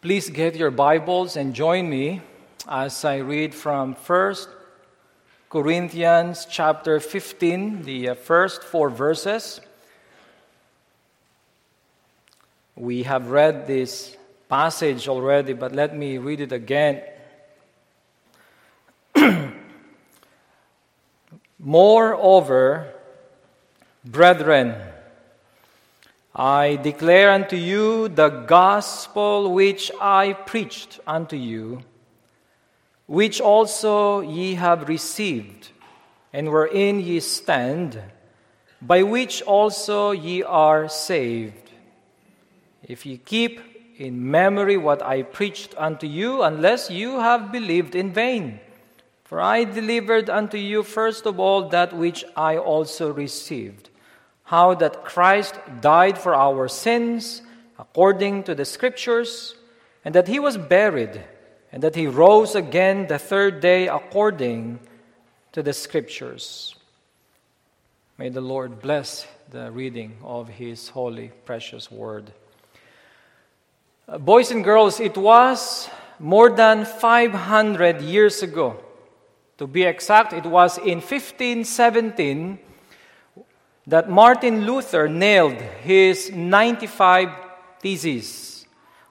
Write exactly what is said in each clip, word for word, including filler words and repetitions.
Please get your Bibles and join me as I read from First Corinthians chapter fifteen, the first four verses. We have read this passage already, but let me read it again. Moreover, brethren, I declare unto you the gospel which I preached unto you, which also ye have received, and wherein ye stand, by which also ye are saved. If ye keep in memory what I preached unto you, unless you have believed in vain. For I delivered unto you first of all that which I also received, how that Christ died for our sins according to the Scriptures, and that he was buried, and that he rose again the third day according to the Scriptures. May the Lord bless the reading of his holy, precious word. Uh, boys and girls, it was more than five hundred years ago. To be exact, it was in fifteen seventeen that Martin Luther nailed his ninety-five theses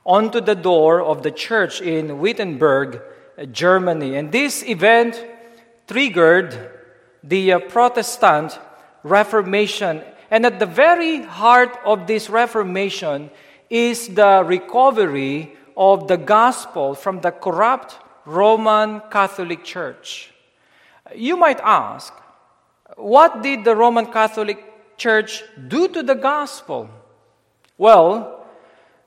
onto the door of the church in Wittenberg, Germany. And this event triggered the uh, Protestant Reformation. And at the very heart of this Reformation is the recovery of the gospel from the corrupt Roman Catholic Church. You might ask, what did the Roman Catholic Church do to the gospel? Well,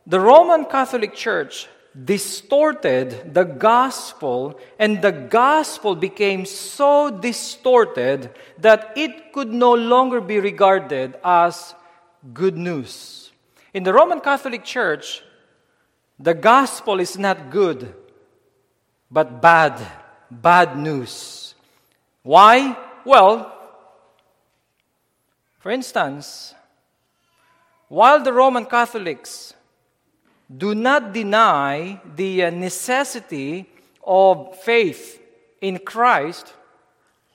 the Roman Catholic Church distorted the gospel, and the gospel became so distorted that it could no longer be regarded as good news. In the Roman Catholic Church, the gospel is not good, but bad, bad news. Why? Well, for instance, while the Roman Catholics do not deny the necessity of faith in Christ,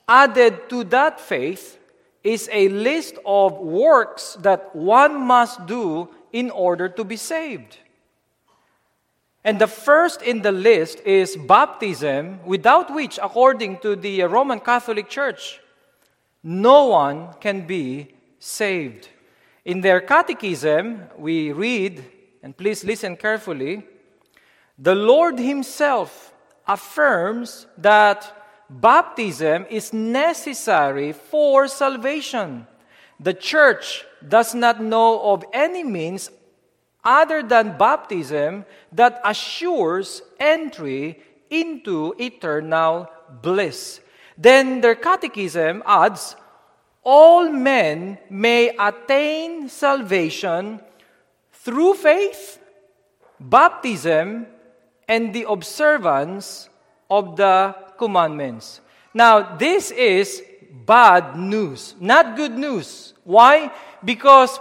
added to that faith is a list of works that one must do in order to be saved. And the first in the list is baptism, without which, according to the Roman Catholic Church, no one can be saved. In their catechism, we read, and please listen carefully, the Lord Himself affirms that baptism is necessary for salvation. The Church does not know of any means other than baptism that assures entry into eternal bliss. Then their catechism adds, all men may attain salvation through faith, baptism, and the observance of the commandments. Now, this is bad news, not good news. Why? Because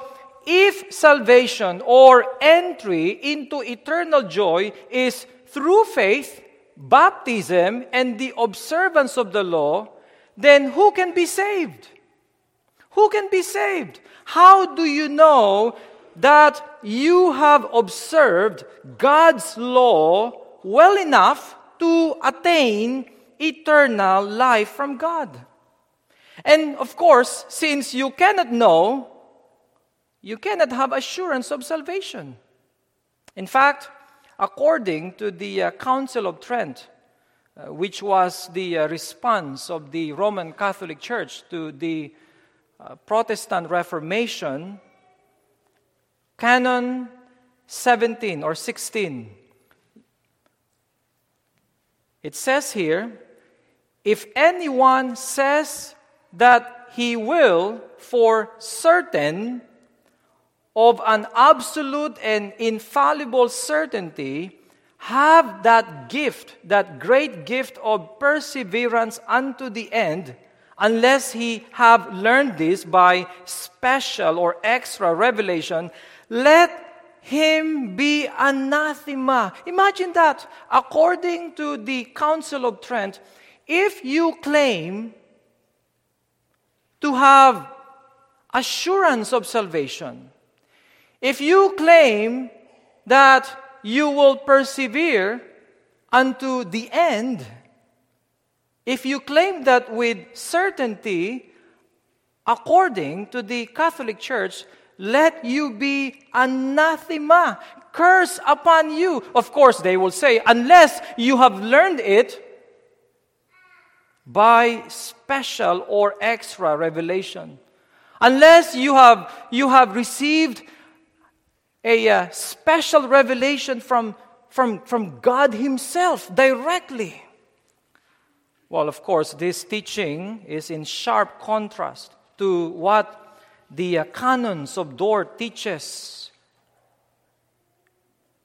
if salvation or entry into eternal joy is through faith, baptism, and the observance of the law, then who can be saved? Who can be saved? How do you know that you have observed God's law well enough to attain eternal life from God? And of course, since you cannot know, you cannot have assurance of salvation. In fact, according to the uh, Council of Trent, uh, which was the uh, response of the Roman Catholic Church to the uh, Protestant Reformation, Canon seventeen or sixteen, it says here, if anyone says that he will for certain of an absolute and infallible certainty, have that gift, that great gift of perseverance unto the end, unless he have learned this by special or extra revelation, let him be anathema. Imagine that. According to the Council of Trent, if you claim to have assurance of salvation, if you claim that you will persevere unto the end, if you claim that with certainty, according to the Catholic Church, let you be anathema, curse upon you. Of course, they will say, unless you have learned it by special or extra revelation. Unless you have, you have received a uh, special revelation from, from, from God Himself directly. Well, of course, this teaching is in sharp contrast to what the uh, Canons of Dort teaches.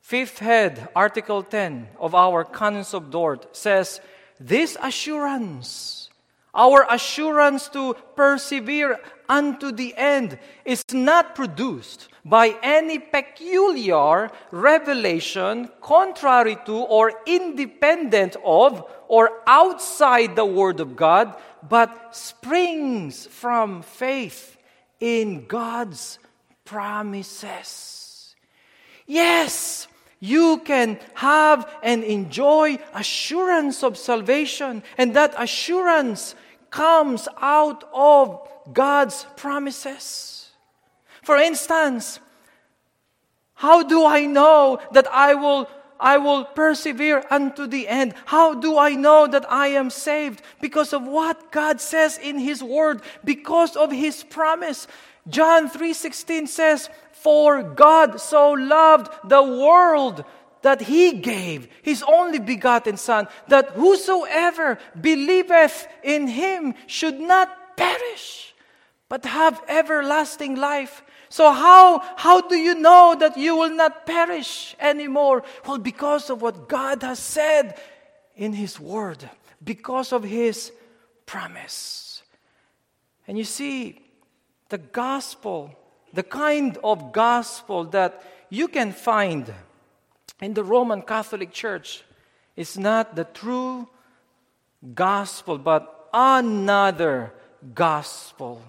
Fifth head, Article ten of our Canons of Dort says, this assurance, our assurance to persevere unto the end, is not produced by any peculiar revelation contrary to or independent of or outside the Word of God, but springs from faith in God's promises. Yes, you can have and enjoy assurance of salvation, and that assurance comes out of God's promises. For instance, how do I know that I will I will persevere unto the end? How do I know that I am saved? Because of what God says in His Word, because of His promise. John three sixteen says, for God so loved the world that He gave His only begotten Son, that whosoever believeth in Him should not perish, but have everlasting life. So how, how do you know that you will not perish anymore? Well, because of what God has said in His Word, because of His promise. And you see, the gospel, the kind of gospel that you can find in the Roman Catholic Church is not the true gospel, but another gospel.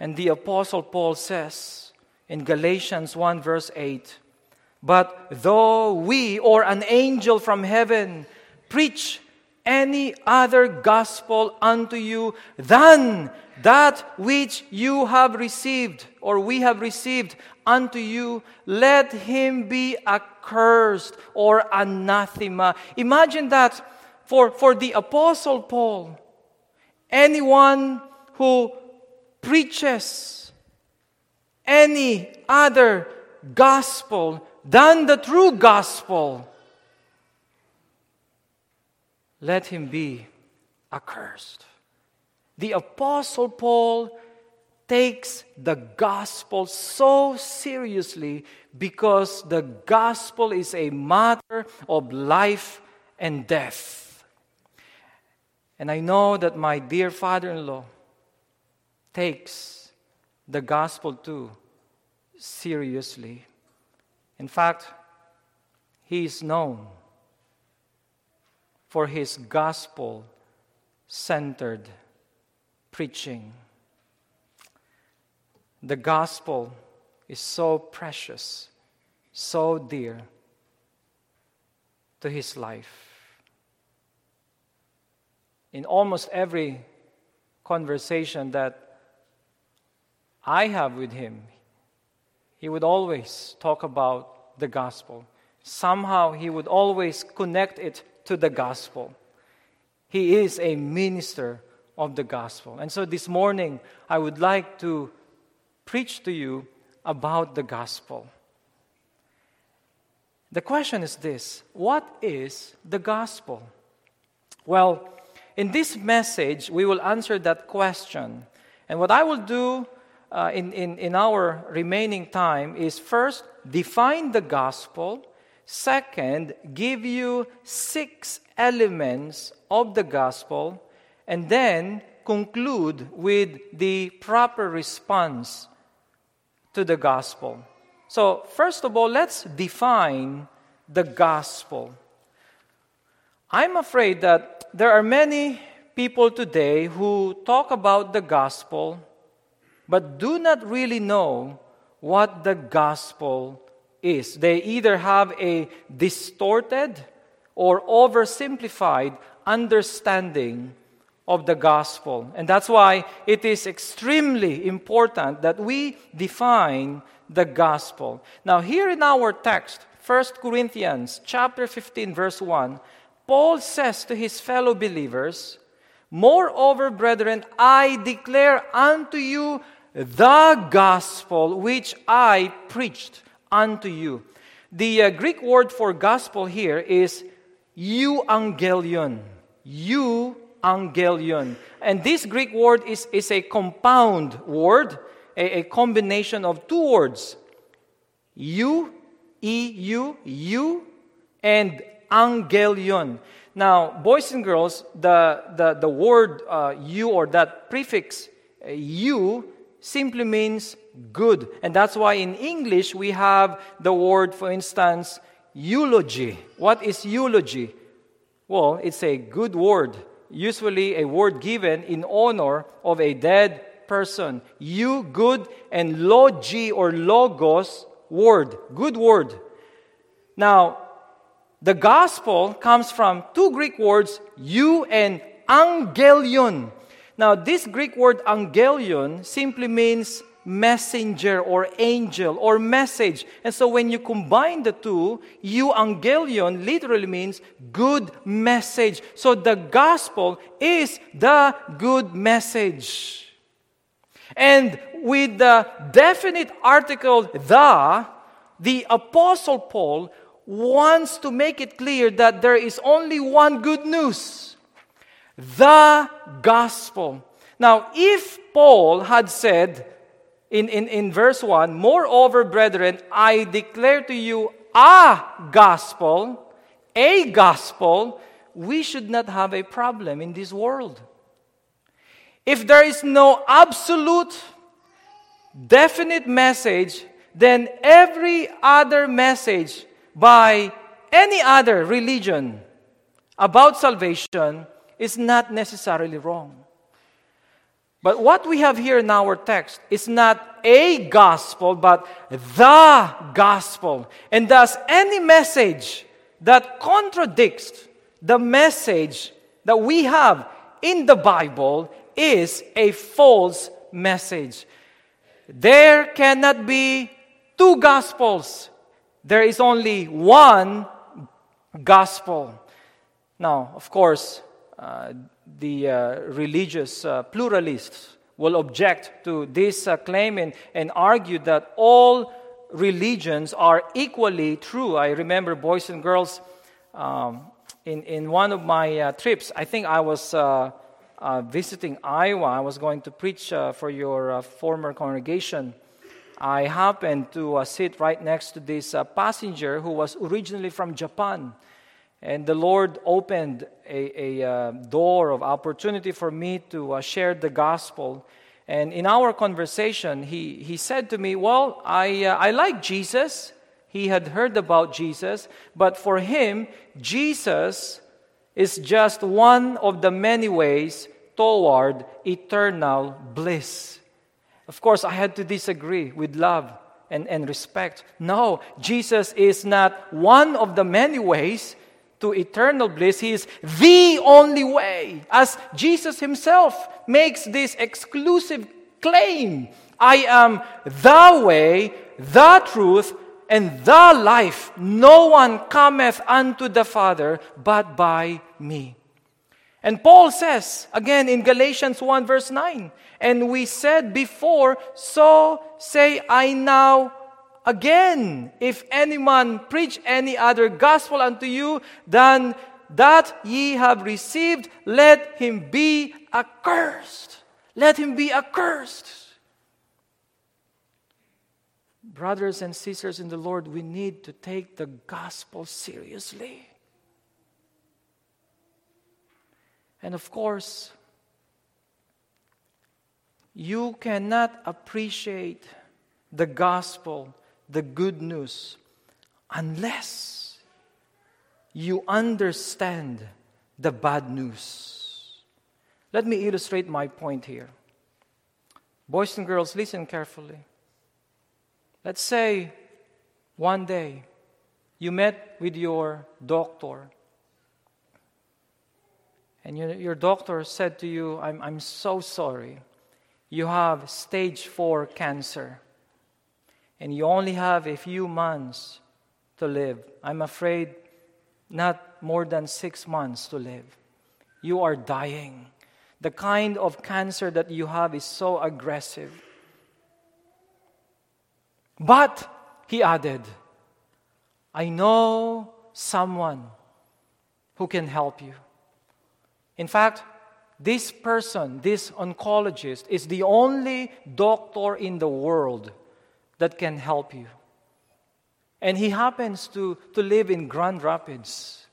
And the Apostle Paul says in Galatians one verse eight, but though we or an angel from heaven preach any other gospel unto you than that which you have received or we have received unto you, let him be accursed or anathema. Imagine that for, for the Apostle Paul, anyone who preaches any other gospel than the true gospel, let him be accursed. The Apostle Paul takes the gospel so seriously because the gospel is a matter of life and death. And I know that my dear father-in-law takes the gospel too seriously. In fact, he is known for his gospel-centered preaching. The gospel is so precious, so dear to his life. In almost every conversation that I have with him, he would always talk about the gospel. Somehow he would always connect it to the gospel. He is a minister of the gospel. And so this morning, I would like to preach to you about the gospel. The question is this: what is the gospel? Well, in this message, we will answer that question. And what I will do Uh, in, in, in our remaining time is, first, define the gospel. Second, give you six elements of the gospel. And then conclude with the proper response to the gospel. So, first of all, let's define the gospel. I'm afraid that there are many people today who talk about the gospel but do not really know what the gospel is. They either have a distorted or oversimplified understanding of the gospel. And that's why it is extremely important that we define the gospel. Now, here in our text, First Corinthians chapter fifteen, verse one, Paul says to his fellow believers, "Moreover, brethren, I declare unto you the gospel which I preached unto you." The uh, Greek word for gospel here is euangelion. Euangelion. And this Greek word is, is a compound word, a, a combination of two words. Eu, E-U, you, and angelion. Now, boys and girls, the, the, the word uh, you or that prefix uh, you simply means good. And that's why in English we have the word, for instance, eulogy. What is eulogy? Well, it's a good word, usually a word given in honor of a dead person. You, good, and logi or logos, word, good word. Now, the gospel comes from two Greek words, you and angelion. Now, this Greek word angelion simply means messenger or angel or message. And so when you combine the two, euangelion literally means good message. So the gospel is the good message. And with the definite article, the, the Apostle Paul wants to make it clear that there is only one good news, the gospel. Now, if Paul had said in, in, in verse one, "Moreover, brethren, I declare to you a gospel, a gospel," we should not have a problem in this world. If there is no absolute, definite message, then every other message by any other religion about salvation is not necessarily wrong. But what we have here in our text is not a gospel, but the gospel. And thus, any message that contradicts the message that we have in the Bible is a false message. There cannot be two gospels. There is only one gospel. Now, of course, uh, the uh, religious uh, pluralists will object to this uh, claim and, and argue that all religions are equally true. I remember, boys and girls, um, in, in one of my uh, trips, I think I was uh, uh, visiting Iowa. I was going to preach uh, for your uh, former congregation. I happened to uh, sit right next to this uh, passenger who was originally from Japan. And the Lord opened a, a uh, door of opportunity for me to uh, share the gospel. And in our conversation, he, he said to me, well, I, uh, I like Jesus. He had heard about Jesus. But for him, Jesus is just one of the many ways toward eternal bliss. Of course, I had to disagree with love and, and respect. No, Jesus is not one of the many ways to eternal bliss. He is the only way, as Jesus himself makes this exclusive claim. I am the way, the truth, and the life. No one cometh unto the Father but by me. And Paul says, again in Galatians one verse nine, "And we said before, so say I now again, if any man preach any other gospel unto you than that ye have received, let him be accursed." Let him be accursed. Brothers and sisters in the Lord, we need to take the gospel seriously. And of course, you cannot appreciate the gospel the good news unless you understand the bad news. Let me illustrate my point here. Boys and girls, listen carefully. Let's say one day you met with your doctor, and you, your doctor said to you, I'm, I'm so sorry. You have stage four cancer, and you only have a few months to live. I'm afraid not more than six months to live. You are dying. The kind of cancer that you have is so aggressive. But, he added, I know someone who can help you. In fact, this person, this oncologist, is the only doctor in the world that can help you. And he happens to, to live in Grand Rapids.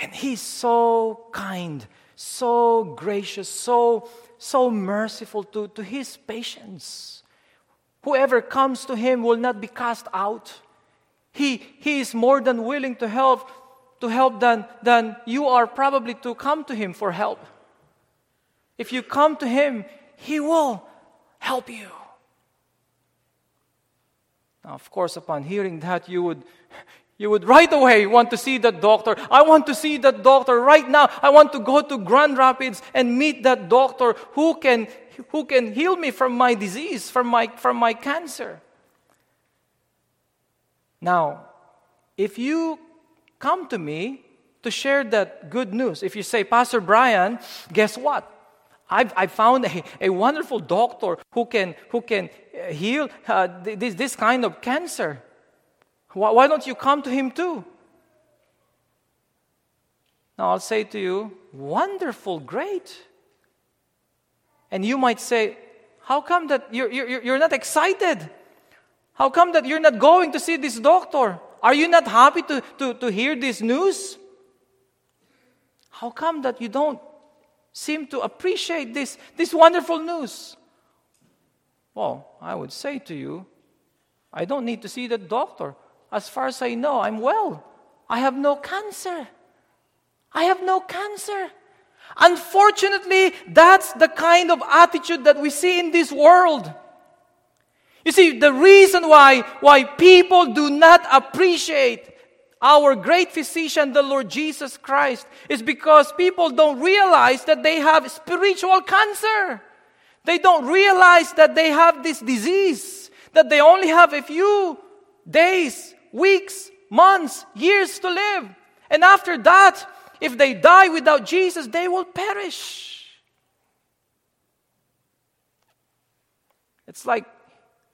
And he's so kind, so gracious, so, so merciful to, to his patients. Whoever comes to him will not be cast out. He, he is more than willing to help to help than, than you are probably to come to him for help. If you come to him, he will help you. Now, of course, upon hearing that, you would you would right away want to see that doctor. I want to see that doctor right now. I want to go to Grand Rapids and meet that doctor who can who can heal me from my disease, from my from my cancer. Now, if you come to me to share that good news, if you say, Pastor Brian, guess what? I've, I found a, a wonderful doctor who can who can heal uh, this this kind of cancer. Why, why don't you come to him too? Now I'll say to you, wonderful, great. And you might say, how come that you're you're you're not excited? How come that you're not going to see this doctor? Are you not happy to to, to hear this news? How come that you don't seem to appreciate this, this wonderful news? Well, I would say to you, I don't need to see the doctor. As far as I know, I'm well. I have no cancer. I have no cancer. Unfortunately, that's the kind of attitude that we see in this world. You see, the reason why, why people do not appreciate our great physician, the Lord Jesus Christ, is because people don't realize that they have spiritual cancer. They don't realize that they have this disease, that they only have a few days, weeks, months, years to live. And after that, if they die without Jesus, they will perish. It's like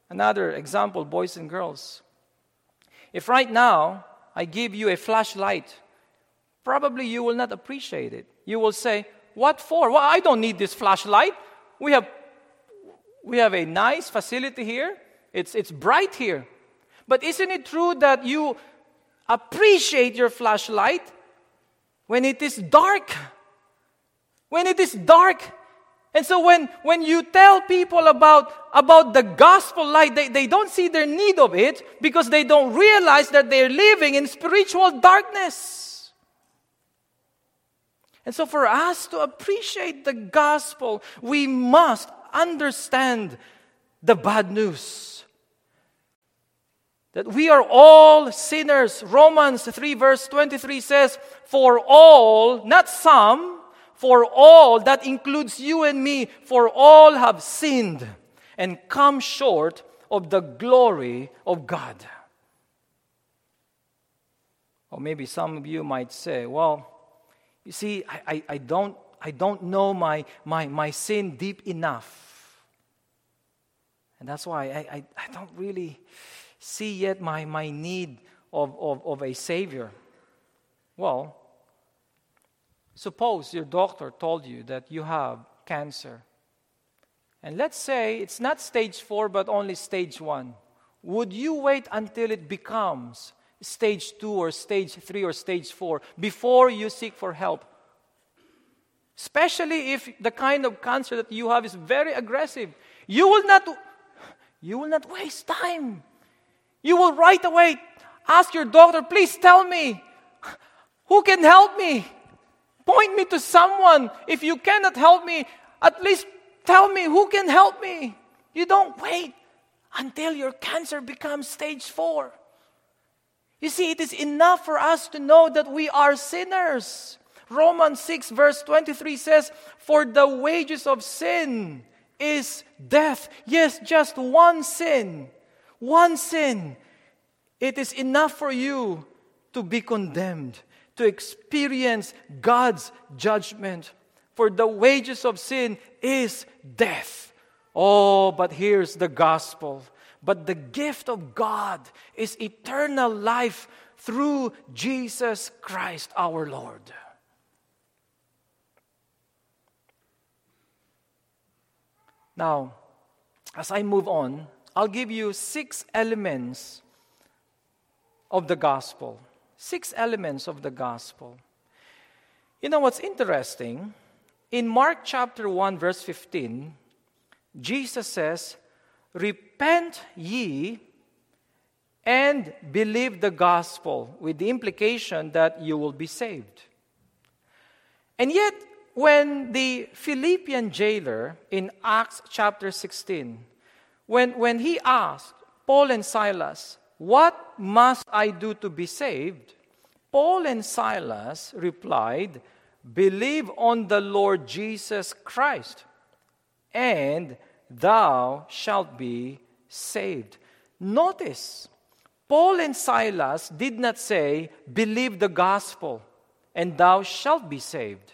another example, boys and girls. If right now I give you a flashlight, probably you will not appreciate it. You will say, what for? Well, I don't need this flashlight. We have we have a nice facility here. It's it's bright here. But isn't it true that you appreciate your flashlight when it is dark? When it is dark. And so when, when you tell people about, about the gospel light, they, they don't see their need of it because they don't realize that they're living in spiritual darkness. And so for us to appreciate the gospel, we must understand the bad news. That we are all sinners. Romans three verse twenty-three says, for all, not some, for all, that includes you and me, for all have sinned and come short of the glory of God. Or maybe some of you might say, well, you see, I, I, I don't I don't know my, my, my sin deep enough. And that's why I, I, I don't really see yet my, my need of, of, of a Savior. Well, suppose your doctor told you that you have cancer. And let's say it's not stage four, but only stage one. Would you wait until it becomes stage two or stage three or stage four before you seek for help? Especially if the kind of cancer that you have is very aggressive. You will not, you will not waste time. You will right away ask your doctor, please tell me, who can help me? Point me to someone. If you cannot help me, at least tell me who can help me. You don't wait until your cancer becomes stage four. You see, it is enough for us to know that we are sinners. Romans six verse twenty-three says, for the wages of sin is death. Yes, just one sin. One sin. It is enough for you to be condemned, to experience God's judgment. For the wages of sin is death. Oh, but here's the gospel. But the gift of God is eternal life through Jesus Christ our Lord. Now, as I move on, I'll give you six elements of the gospel. Six elements of the gospel. You know what's interesting? In Mark chapter one, verse fifteen, Jesus says, repent ye and believe the gospel, with the implication that you will be saved. And yet, when the Philippian jailer in Acts chapter sixteen, when, when he asked Paul and Silas, what must I do to be saved? Paul and Silas replied, believe on the Lord Jesus Christ, and thou shalt be saved. Notice, Paul and Silas did not say, believe the gospel, and thou shalt be saved.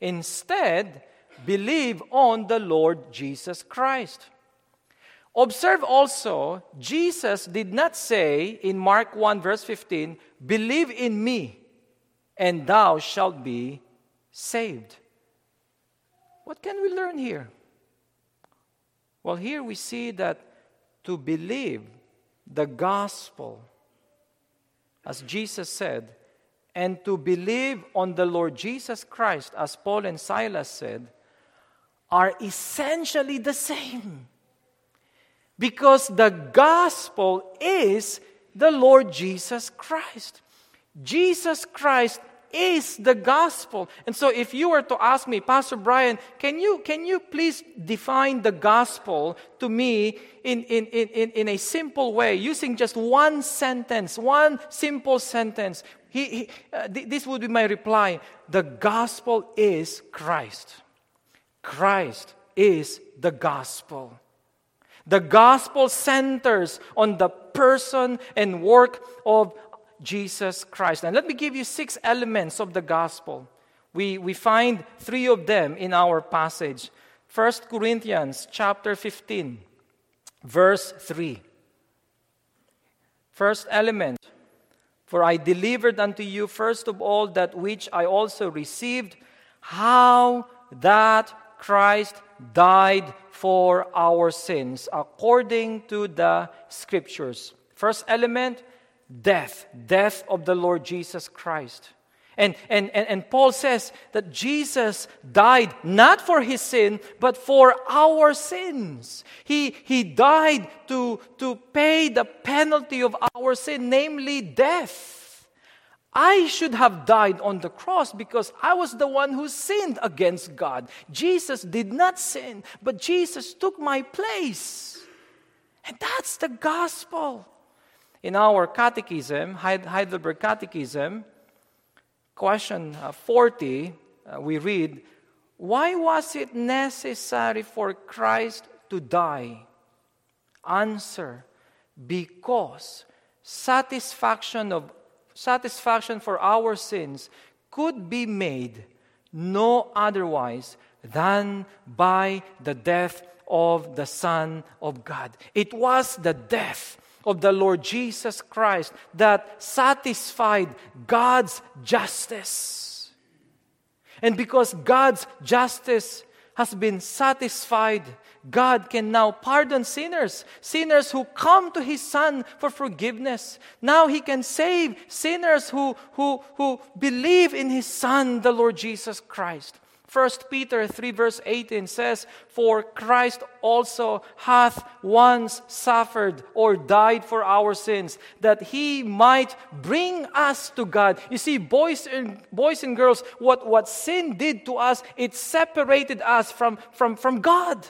Instead, believe on the Lord Jesus Christ. Observe also, Jesus did not say in Mark one verse fifteen, believe in me, and thou shalt be saved. What can we learn here? Well, here we see that to believe the gospel, as Jesus said, and to believe on the Lord Jesus Christ, as Paul and Silas said, are essentially the same. Because the gospel is the Lord Jesus Christ. Jesus Christ is the gospel. And so if you were to ask me, Pastor Brian, can you can you please define the gospel to me in, in, in, in a simple way, using just one sentence, one simple sentence? He, he, uh, th- this would be my reply. The gospel is Christ. Christ is the gospel. The gospel centers on the person and work of Jesus Christ. And let me give you six elements of the gospel. We, we find three of them in our passage. First Corinthians chapter fifteen, verse three. First element, for I delivered unto you first of all that which I also received, how that Christ died for our sins, according to the Scriptures. First element, death, death of the Lord Jesus Christ. And, and, and, and Paul says that Jesus died not for his sin, but for our sins. He, he died to, to pay the penalty of our sin, namely death. I should have died on the cross because I was the one who sinned against God. Jesus did not sin, but Jesus took my place. And that's the gospel. In our catechism, Heidelberg Catechism, question forty, we read, why was it necessary for Christ to die? Answer, because satisfaction of satisfaction for our sins could be made no otherwise than by the death of the Son of God. It was the death of the Lord Jesus Christ that satisfied God's justice. And because God's justice has been satisfied, God can now pardon sinners, sinners who come to His Son for forgiveness. Now He can save sinners who, who, who believe in His Son, the Lord Jesus Christ. First Peter three verse eighteen says, "For Christ also hath once suffered or died for our sins, that he might bring us to God." You see, boys and, boys and girls, what, what sin did to us, it separated us from, from, from God.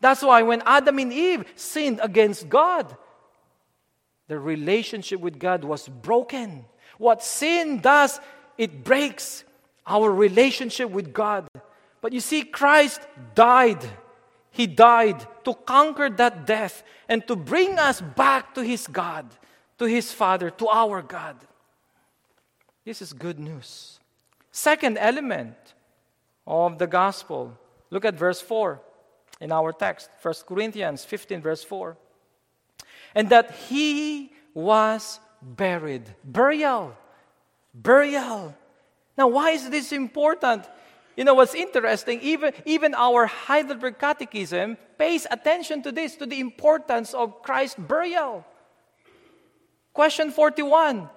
That's why when Adam and Eve sinned against God, their relationship with God was broken. What sin does, it breaks our relationship with God. But you see, Christ died. He died to conquer that death and to bring us back to His God, to His Father, to our God. This is good news. Second element of the gospel. Look at verse four in our text. First Corinthians fifteen verse four. "And that He was buried." Burial. Burial. Now, why is this important? You know, what's interesting, even, even our Heidelberg Catechism pays attention to this, to the importance of Christ's burial. Question forty-one,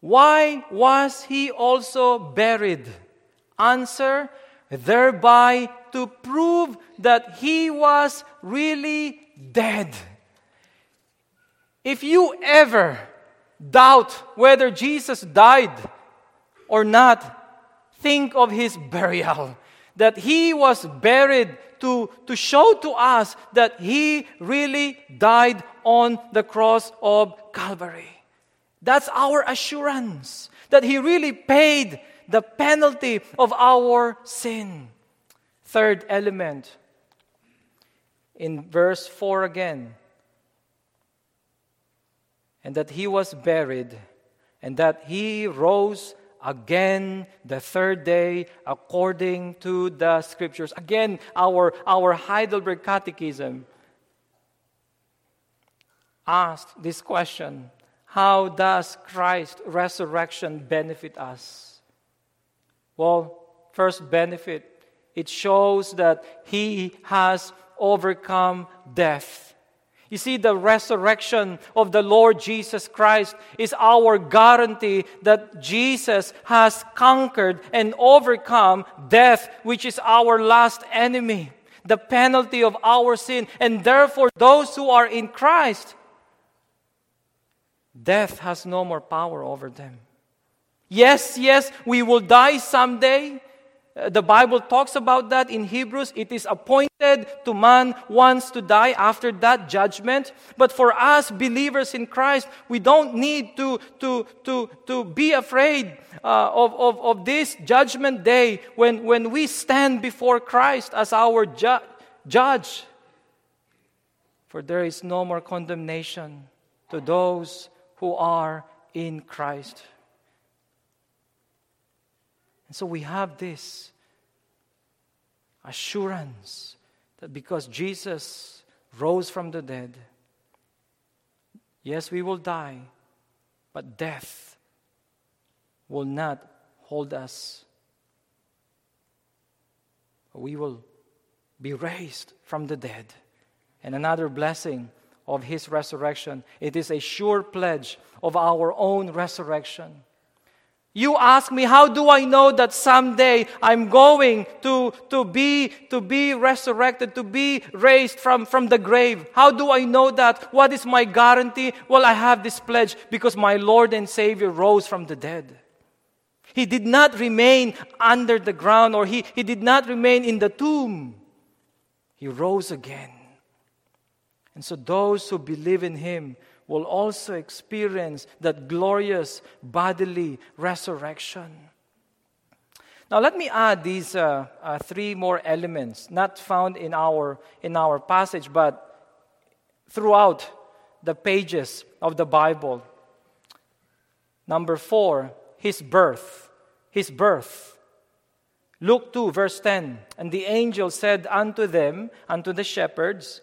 "Why was He also buried?" Answer, "Thereby to prove that He was really dead." If you ever doubt whether Jesus died or not, think of His burial. That He was buried to, to show to us that He really died on the cross of Calvary. That's our assurance. That He really paid the penalty of our sin. Third element. In verse four again. "And that He was buried, and that He rose again the third day according to the Scriptures." Again, our, our Heidelberg Catechism asked this question: how does Christ's resurrection benefit us? Well, first benefit, it shows that He has overcome death. You see, the resurrection of the Lord Jesus Christ is our guarantee that Jesus has conquered and overcome death, which is our last enemy, the penalty of our sin. And therefore, those who are in Christ, death has no more power over them. Yes, yes, we will die someday. The Bible talks about that in Hebrews. It is appointed to man once to die, after that judgment. But for us believers in Christ, we don't need to, to, to, to be afraid uh, of, of, of this judgment day when, when we stand before Christ as our ju- judge. For there is no more condemnation to those who are in Christ. And so we have this assurance that because Jesus rose from the dead, yes, we will die, but death will not hold us. We will be raised from the dead. And another blessing of His resurrection, it is a sure pledge of our own resurrection. You ask me, how do I know that someday I'm going to, to, be, to be resurrected, to be raised from, from the grave? How do I know that? What is my guarantee? Well, I have this pledge because my Lord and Savior rose from the dead. He did not remain under the ground, or he, he did not remain in the tomb. He rose again. And so those who believe in Him will also experience that glorious bodily resurrection. Now, let me add these uh, uh, three more elements, not found in our in our passage, but throughout the pages of the Bible. Number four, His birth. His birth. Luke two, verse ten, "And the angel said unto them, unto the shepherds,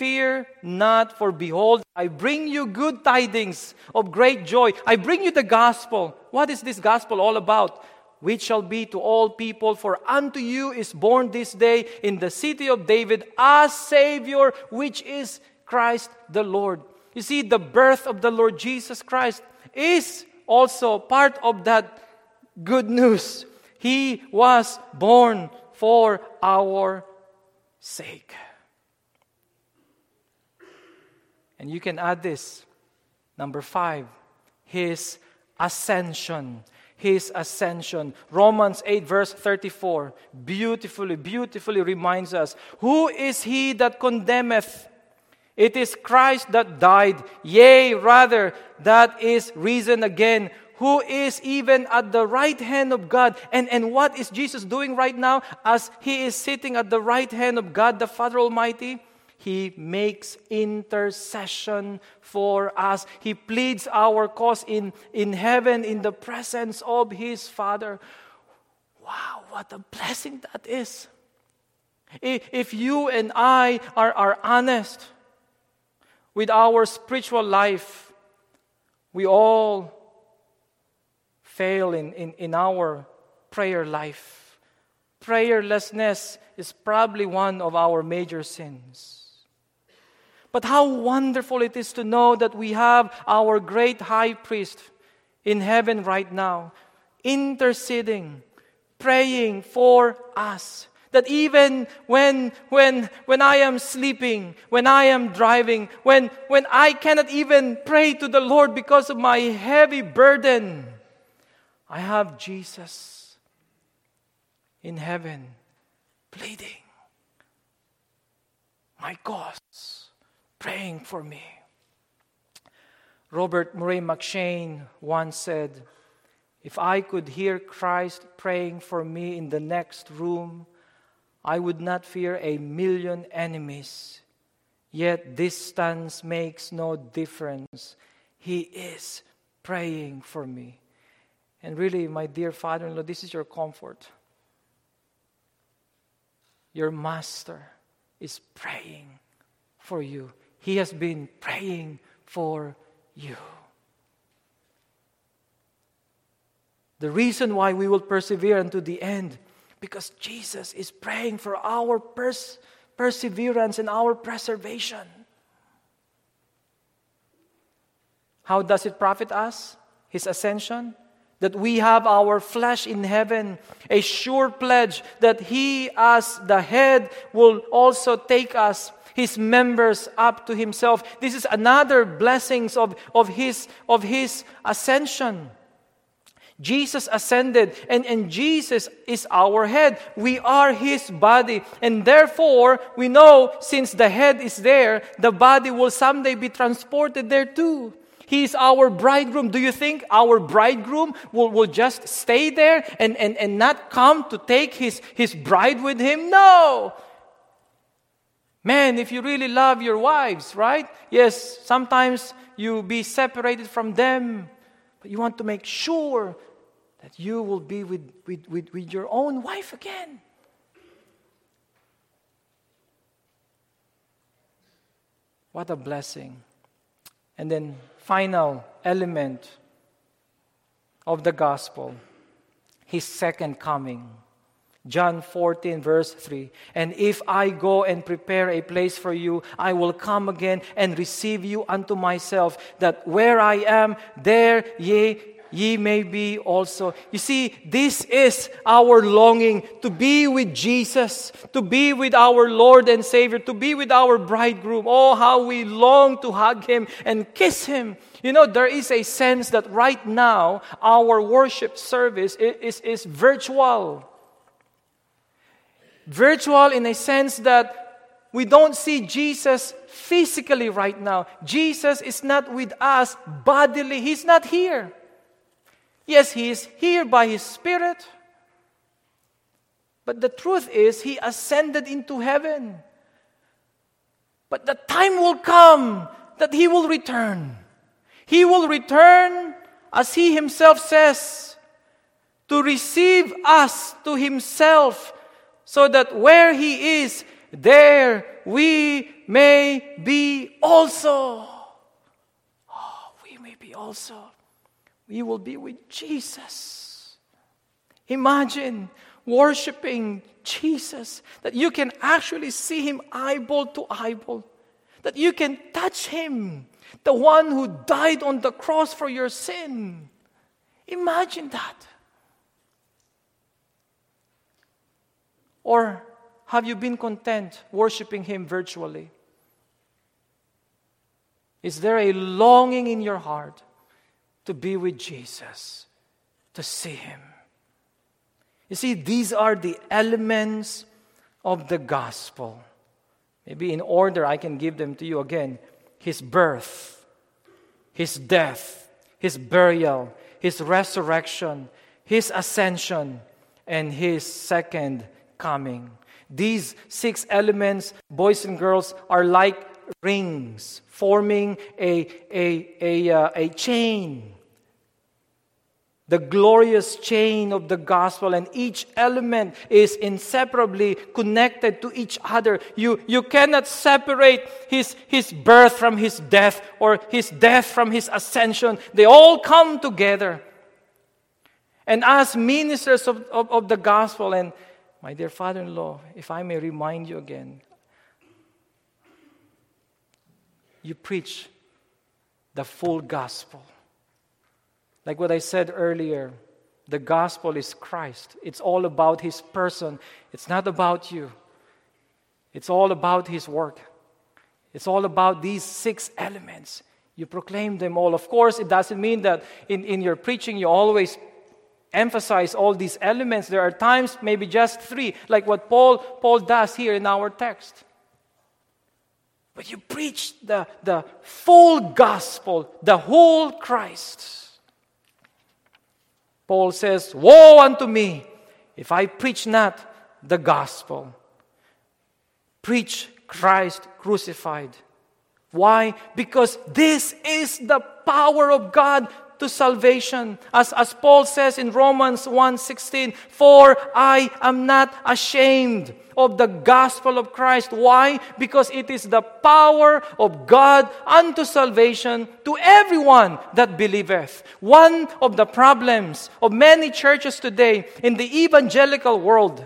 Fear not, for behold, I bring you good tidings of great joy. I bring you the gospel." What is this gospel all about? "Which shall be to all people, for unto you is born this day in the city of David a Savior, which is Christ the Lord." You see, the birth of the Lord Jesus Christ is also part of that good news. He was born for our sake. And you can add this, number five, His ascension. His ascension. Romans eight verse thirty-four beautifully, beautifully reminds us, who is he that condemneth? It is Christ that died, yea, rather, that is risen again, who is even at the right hand of God. And, and what is Jesus doing right now as he is sitting at the right hand of God, the Father Almighty? He makes intercession for us. He pleads our cause in, in heaven in the presence of His Father. Wow, what a blessing that is. If you and I are, are honest with our spiritual life, we all fail in, in, in our prayer life. Prayerlessness is probably one of our major sins. But how wonderful it is to know that we have our great high priest in heaven right now, interceding, praying for us. That even when when when I am sleeping, when I am driving, when, when I cannot even pray to the Lord because of my heavy burden, I have Jesus in heaven pleading my cause, praying for me. Robert Murray McShane once said, if I could hear Christ praying for me in the next room, I would not fear a million enemies. Yet distance makes no difference. He is praying for me. And really, my dear father-in-law, this is your comfort. Your master is praying for you. He has been praying for you. The reason why we will persevere unto the end, because Jesus is praying for our pers- perseverance and our preservation. How does it profit us? His ascension? That we have our flesh in heaven, a sure pledge that He as the head will also take us, His members, up to Himself. This is another blessings of, of, his, of His ascension. Jesus ascended, and, and Jesus is our head. We are His body. And therefore, we know since the head is there, the body will someday be transported there too. He is our bridegroom. Do you think our bridegroom will, will just stay there and, and, and not come to take his, his bride with him? No! Man, if you really love your wives, right? Yes, sometimes you be separated from them, but you want to make sure that you will be with, with, with, with your own wife again. What a blessing. And then final element of the gospel, His second coming. John fourteen verse three, and if I go and prepare a place for you, I will come again and receive you unto myself, that where I am, there ye, ye may be also. You see, this is our longing to be with Jesus, to be with our Lord and Savior, to be with our bridegroom. Oh, how we long to hug Him and kiss Him. You know, there is a sense that right now, our worship service is, is, is virtual. Virtual in a sense that we don't see Jesus physically right now. Jesus is not with us bodily. He's not here. Yes, He is here by His Spirit. But the truth is, He ascended into heaven. But the time will come that He will return. He will return, as He Himself says, to receive us to Himself, so that where He is, there we may be also. Oh, we may be also. We will be with Jesus. Imagine worshiping Jesus, that you can actually see Him eyeball to eyeball, that you can touch Him, the one who died on the cross for your sin. Imagine that. Or have you been content worshiping Him virtually? Is there a longing in your heart to be with Jesus, to see Him? You see, these are the elements of the gospel. Maybe in order, I can give them to you again. His birth, His death, His burial, His resurrection, His ascension, and His second coming. These six elements, boys and girls, are like rings forming a, a, a, uh, a chain. The glorious chain of the gospel, and each element is inseparably connected to each other. You, you cannot separate his, his birth from His death, or His death from His ascension. They all come together. And as ministers of, of, of the gospel, and my dear father-in-law, if I may remind you again, you preach the full gospel. Like what I said earlier, the gospel is Christ. It's all about His person. It's not about you. It's all about His work. It's all about these six elements. You proclaim them all. Of course, it doesn't mean that in, in your preaching you always emphasize all these elements. There are times maybe just three, like what Paul, Paul does here in our text. But you preach the, the full gospel, the whole Christ. Paul says, "Woe unto me if I preach not the gospel." Preach Christ crucified. Why? Because this is the power of God to salvation. As, as Paul says in Romans one sixteen, "For I am not ashamed of the gospel of Christ." Why? Because it is the power of God unto salvation to everyone that believeth. One of the problems of many churches today in the evangelical world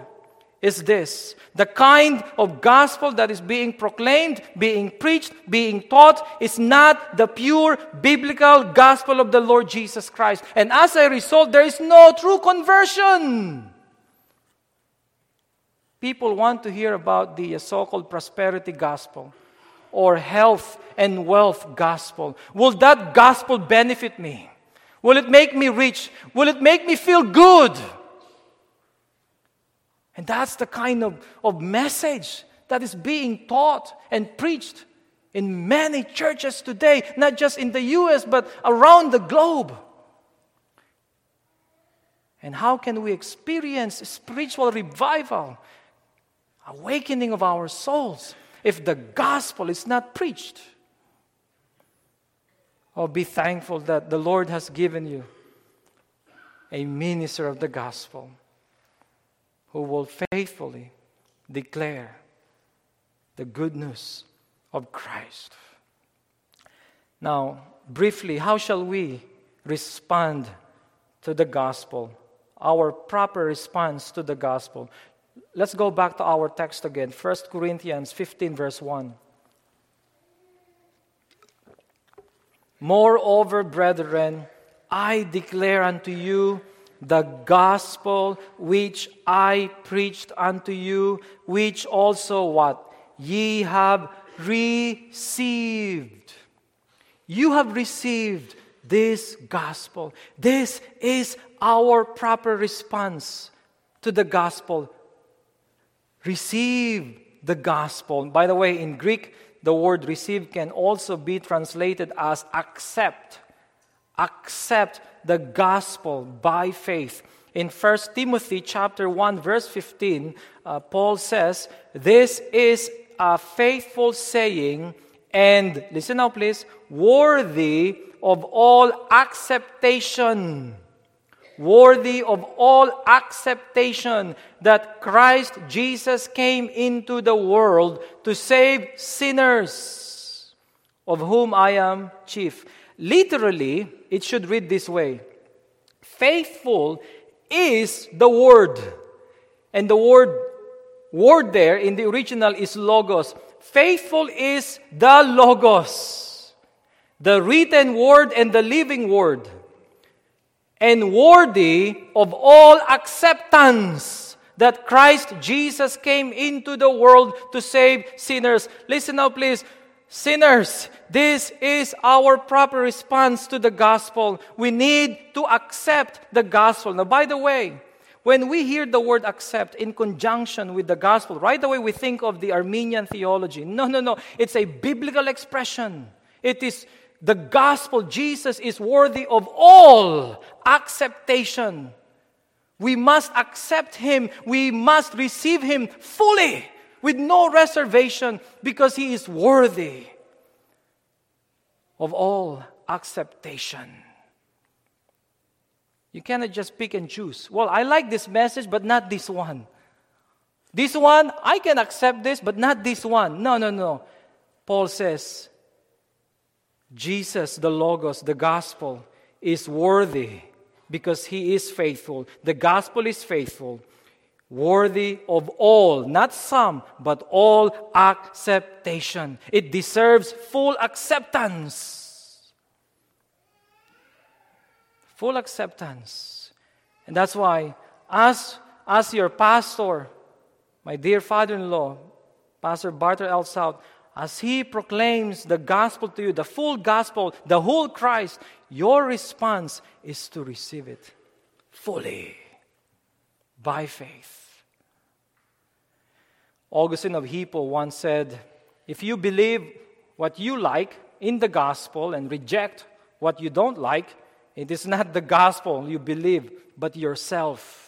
is this: the kind of gospel that is being proclaimed, being preached, being taught is not the pure biblical gospel of the Lord Jesus Christ. And as a result, there is no true conversion. People want to hear about the so-called prosperity gospel or health and wealth gospel. Will that gospel benefit me? Will it make me rich? Will it make me feel good? And that's the kind of, of message that is being taught and preached in many churches today, not just in the U S, but around the globe. And how can we experience spiritual revival, awakening of our souls, if the gospel is not preached? Oh, be thankful that the Lord has given you a minister of the gospel who will faithfully declare the good news of Christ. Now, briefly, how shall we respond to the gospel? Our proper response to the gospel. Let's go back to our text again, First Corinthians fifteen, verse one. "Moreover, brethren, I declare unto you the gospel which I preached unto you, which also what? Ye have received." You have received this gospel. This is our proper response to the gospel. Receive the gospel. By the way, in Greek, the word receive can also be translated as accept. Accept the gospel by faith. In First Timothy chapter one, verse fifteen, uh, Paul says, "This is a faithful saying, and," listen now please, "worthy of all acceptation." Worthy of all acceptation, that Christ Jesus came into the world to save sinners, of whom I am chief. Literally, it should read this way: faithful is the word. And the word word there in the original is logos. Faithful is the logos, the written word and the living word. And worthy of all acceptance, that Christ Jesus came into the world to save sinners. Listen now, please. Sinners, this is our proper response to the gospel. We need to accept the gospel. Now, by the way, when we hear the word accept in conjunction with the gospel, right away we think of the Arminian theology. No, no, no. It's a biblical expression. It is the gospel. Jesus is worthy of all acceptation. We must accept him. We must receive him fully, with no reservation, because he is worthy of all acceptation. You cannot just pick and choose. Well, I like this message, but not this one. This one, I can accept this, but not this one. No, no, no. Paul says, Jesus, the Logos, the gospel, is worthy because he is faithful. The gospel is faithful, worthy of all, not some, but all acceptation. It deserves full acceptance. Full acceptance. And that's why, as, as your pastor, my dear father-in-law, Pastor Bartel Elshout, as he proclaims the gospel to you, the full gospel, the whole Christ, your response is to receive it fully, by faith. Augustine of Hippo once said, if you believe what you like in the gospel and reject what you don't like, it is not the gospel you believe, but yourself.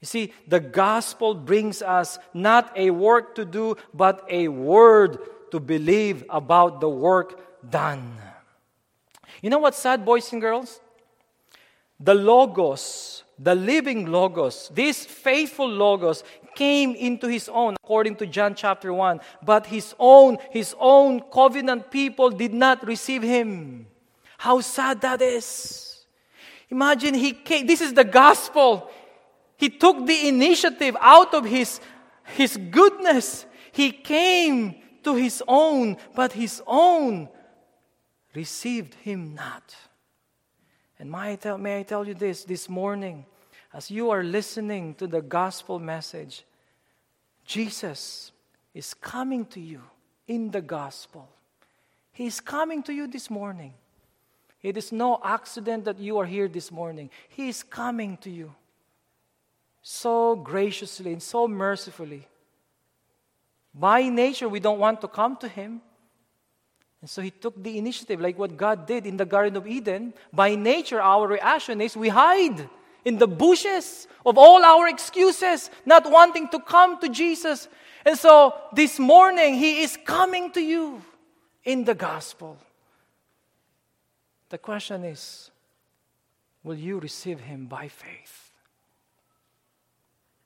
You see, the gospel brings us not a work to do, but a word to believe about the work done. You know what's sad, boys and girls? The Logos, the living Logos, this faithful Logos came into his own, according to John chapter one, but his own, his own covenant people did not receive him. How sad that is. Imagine he came. This is the gospel. He took the initiative out of his, his goodness. He came to his own, but his own received him not. And may I tell, may I tell you this, this morning, as you are listening to the gospel message, Jesus is coming to you in the gospel. He is coming to you this morning. It is no accident that you are here this morning. He is coming to you so graciously and so mercifully. By nature, we don't want to come to him. And so he took the initiative, like what God did in the Garden of Eden. By nature, our reaction is we hide in the bushes of all our excuses, not wanting to come to Jesus. And so this morning, he is coming to you in the gospel. The question is, will you receive him by faith?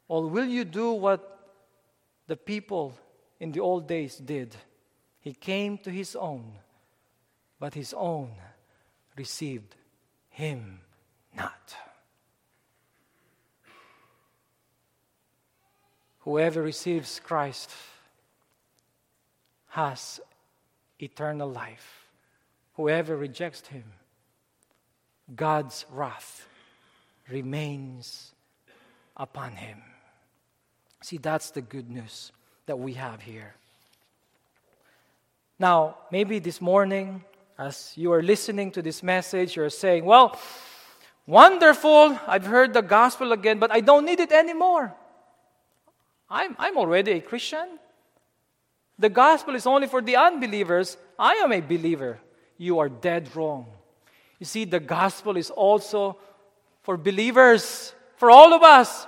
Or will you do what the people in the old days did? He came to his own, but his own received him not. Whoever receives Christ has eternal life. Whoever rejects him, God's wrath remains upon him. See, that's the good news that we have here. Now, maybe this morning, as you are listening to this message, you're saying, well, wonderful, I've heard the gospel again, but I don't need it anymore. I'm, I'm already a Christian. The gospel is only for the unbelievers. I am a believer. You are dead wrong. You see, the gospel is also for believers, for all of us.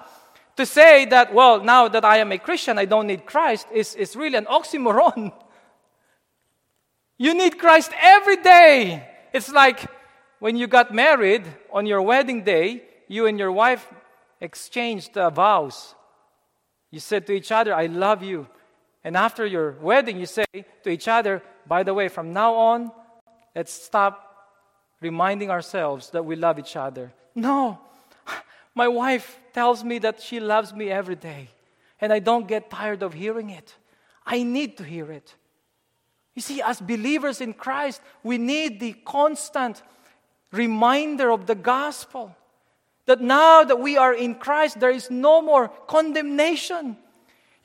To say that, well, now that I am a Christian, I don't need Christ, is, is really an oxymoron. You need Christ every day. It's like when you got married on your wedding day, you and your wife exchanged uh, vows. You said to each other, I love you. And after your wedding, you say to each other, by the way, from now on, let's stop reminding ourselves that we love each other. No, my wife tells me that she loves me every day, and I don't get tired of hearing it. I need to hear it. You see, as believers in Christ, we need the constant reminder of the gospel. that now that we are in Christ, there is no more condemnation.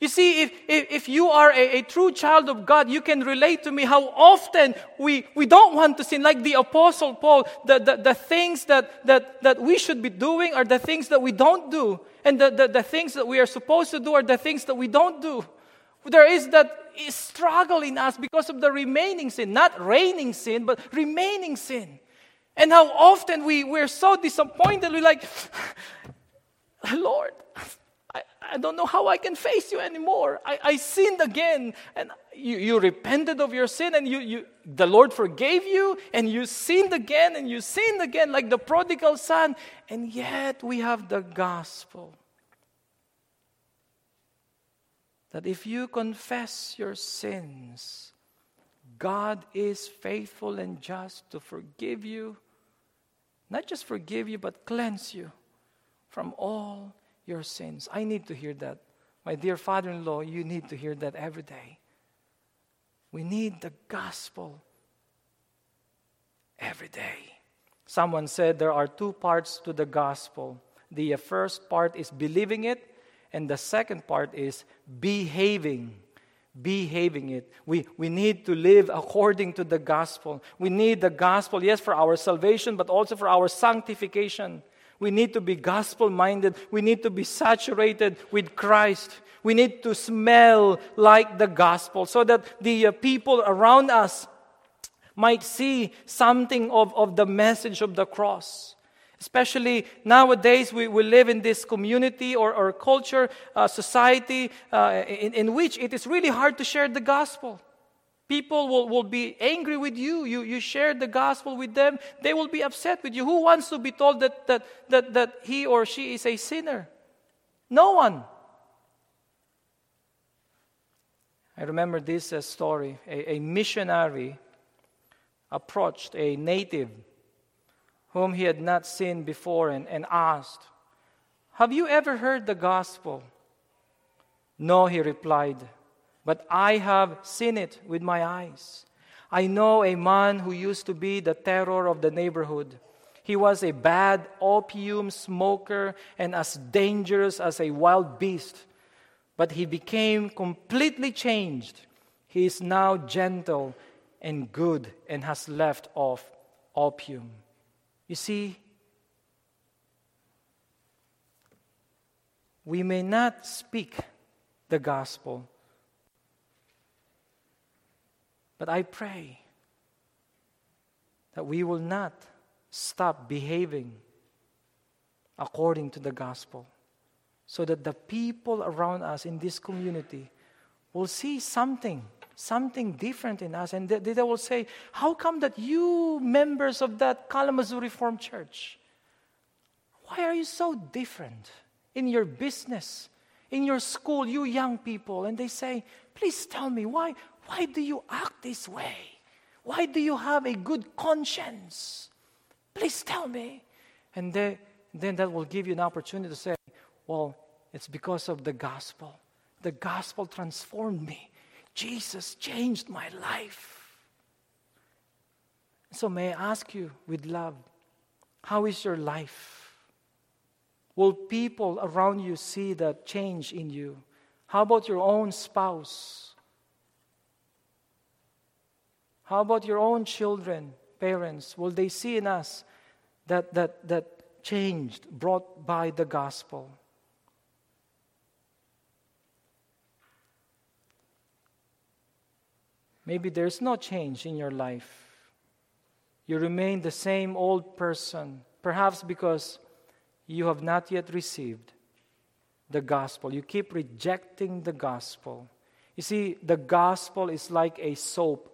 You see, if if, if you are a, a true child of God, you can relate to me how often we, we don't want to sin. Like the Apostle Paul, the, the, the things that, that, that we should be doing are the things that we don't do. And the, the, the things that we are supposed to do are the things that we don't do. There is that struggle in us because of the remaining sin. Not reigning sin, but remaining sin. And how often we, we're so disappointed. We're like, Lord, I, I don't know how I can face you anymore. I, I sinned again. And you, you repented of your sin, and you, you the Lord forgave you, and you sinned again, and you sinned again like the prodigal son. And yet we have the gospel. That if you confess your sins, God is faithful and just to forgive you. Not just forgive you, but cleanse you from all your sins. I need to hear that. My dear father-in-law, you need to hear that every day. We need the gospel every day. Someone said there are two parts to the gospel. The first part is believing it. And the second part is behaving, behaving it. We, we need to live according to the gospel. We need the gospel, yes, for our salvation, but also for our sanctification. We need to be gospel-minded. We need to be saturated with Christ. We need to smell like the gospel so that the uh, people around us might see something of, of the message of the cross. Especially nowadays, we, we live in this community or, or culture, uh, society, uh, in, in which it is really hard to share the gospel. People will, will be angry with you. you. You share the gospel with them. They will be upset with you. Who wants to be told that, that, that, that he or she is a sinner? No one. I remember this uh, story. A, a missionary approached a native whom he had not seen before, and, and asked, "Have you ever heard the gospel?" "No," he replied, "but I have seen it with my eyes. I know a man who used to be the terror of the neighborhood. He was a bad opium smoker and as dangerous as a wild beast. But he became completely changed. He is now gentle and good and has left off opium." You see, we may not speak the gospel, but I pray that we will not stop behaving according to the gospel, so that the people around us in this community will see something Something different in us. And they, they will say, "How come that you members of that Kalamazoo Reformed Church, why are you so different in your business, in your school, you young people?" And they say, "Please tell me, why, why do you act this way? Why do you have a good conscience? Please tell me." And they, then that will give you an opportunity to say, "Well, it's because of the gospel. The gospel transformed me. Jesus changed my life." So may I ask you with love, how is your life? Will people around you see that change in you? How about your own spouse? How about your own children, parents? Will they see in us that, that, that changed brought by the gospel? Maybe there's no change in your life. You remain the same old person, perhaps because you have not yet received the gospel. You keep rejecting the gospel. You see, the gospel is like a soap,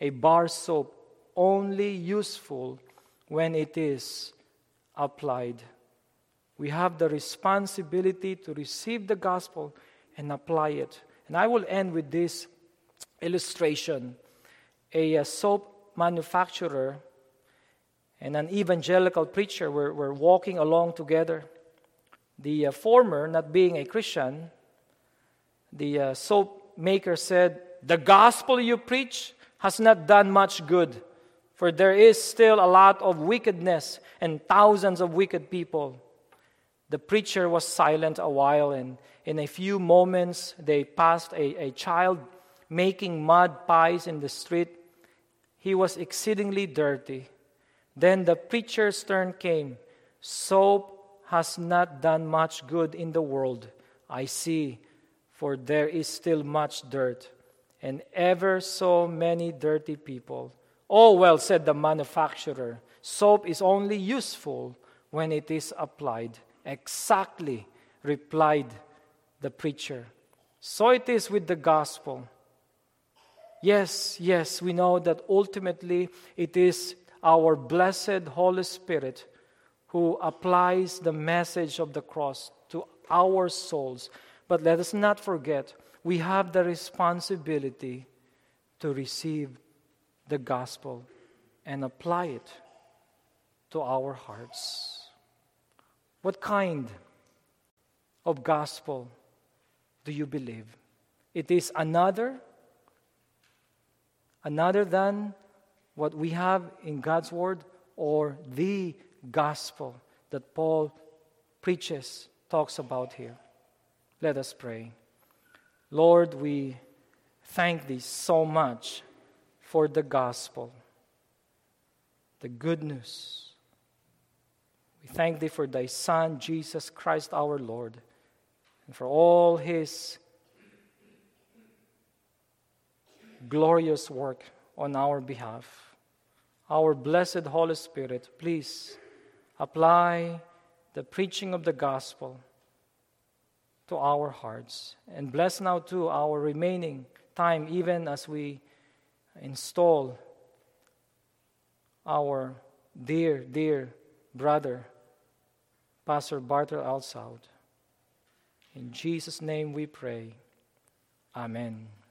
a bar soap, only useful when it is applied. We have the responsibility to receive the gospel and apply it. And I will end with this illustration. A, a soap manufacturer and an evangelical preacher were, were walking along together. The uh, former, not being a Christian, the uh, soap maker said, "The gospel you preach has not done much good, for there is still a lot of wickedness and thousands of wicked people." The preacher was silent a while, and in a few moments they passed a, a child making mud pies in the street. He was exceedingly dirty. Then the preacher's turn came. Soap has not done much good in the world, I see, for there is still much dirt, and ever so many dirty people. Oh, well, said the manufacturer, soap is only useful when it is applied. Exactly, replied the preacher. So it is with the gospel. Yes, yes, we know that ultimately it is our blessed Holy Spirit who applies the message of the cross to our souls. But let us not forget, we have the responsibility to receive the gospel and apply it to our hearts. What kind of gospel do you believe? It is another, another than what we have in God's Word, or the gospel that Paul preaches, talks about here. Let us pray. Lord, we thank Thee so much for the gospel, the good news. We thank Thee for Thy Son, Jesus Christ our Lord, and for all His glorious work on our behalf. Our blessed Holy Spirit, please apply the preaching of the gospel to our hearts. And bless now too our remaining time, even as we install our dear, dear brother, Pastor Bartel Elshout. In Jesus' name we pray. Amen.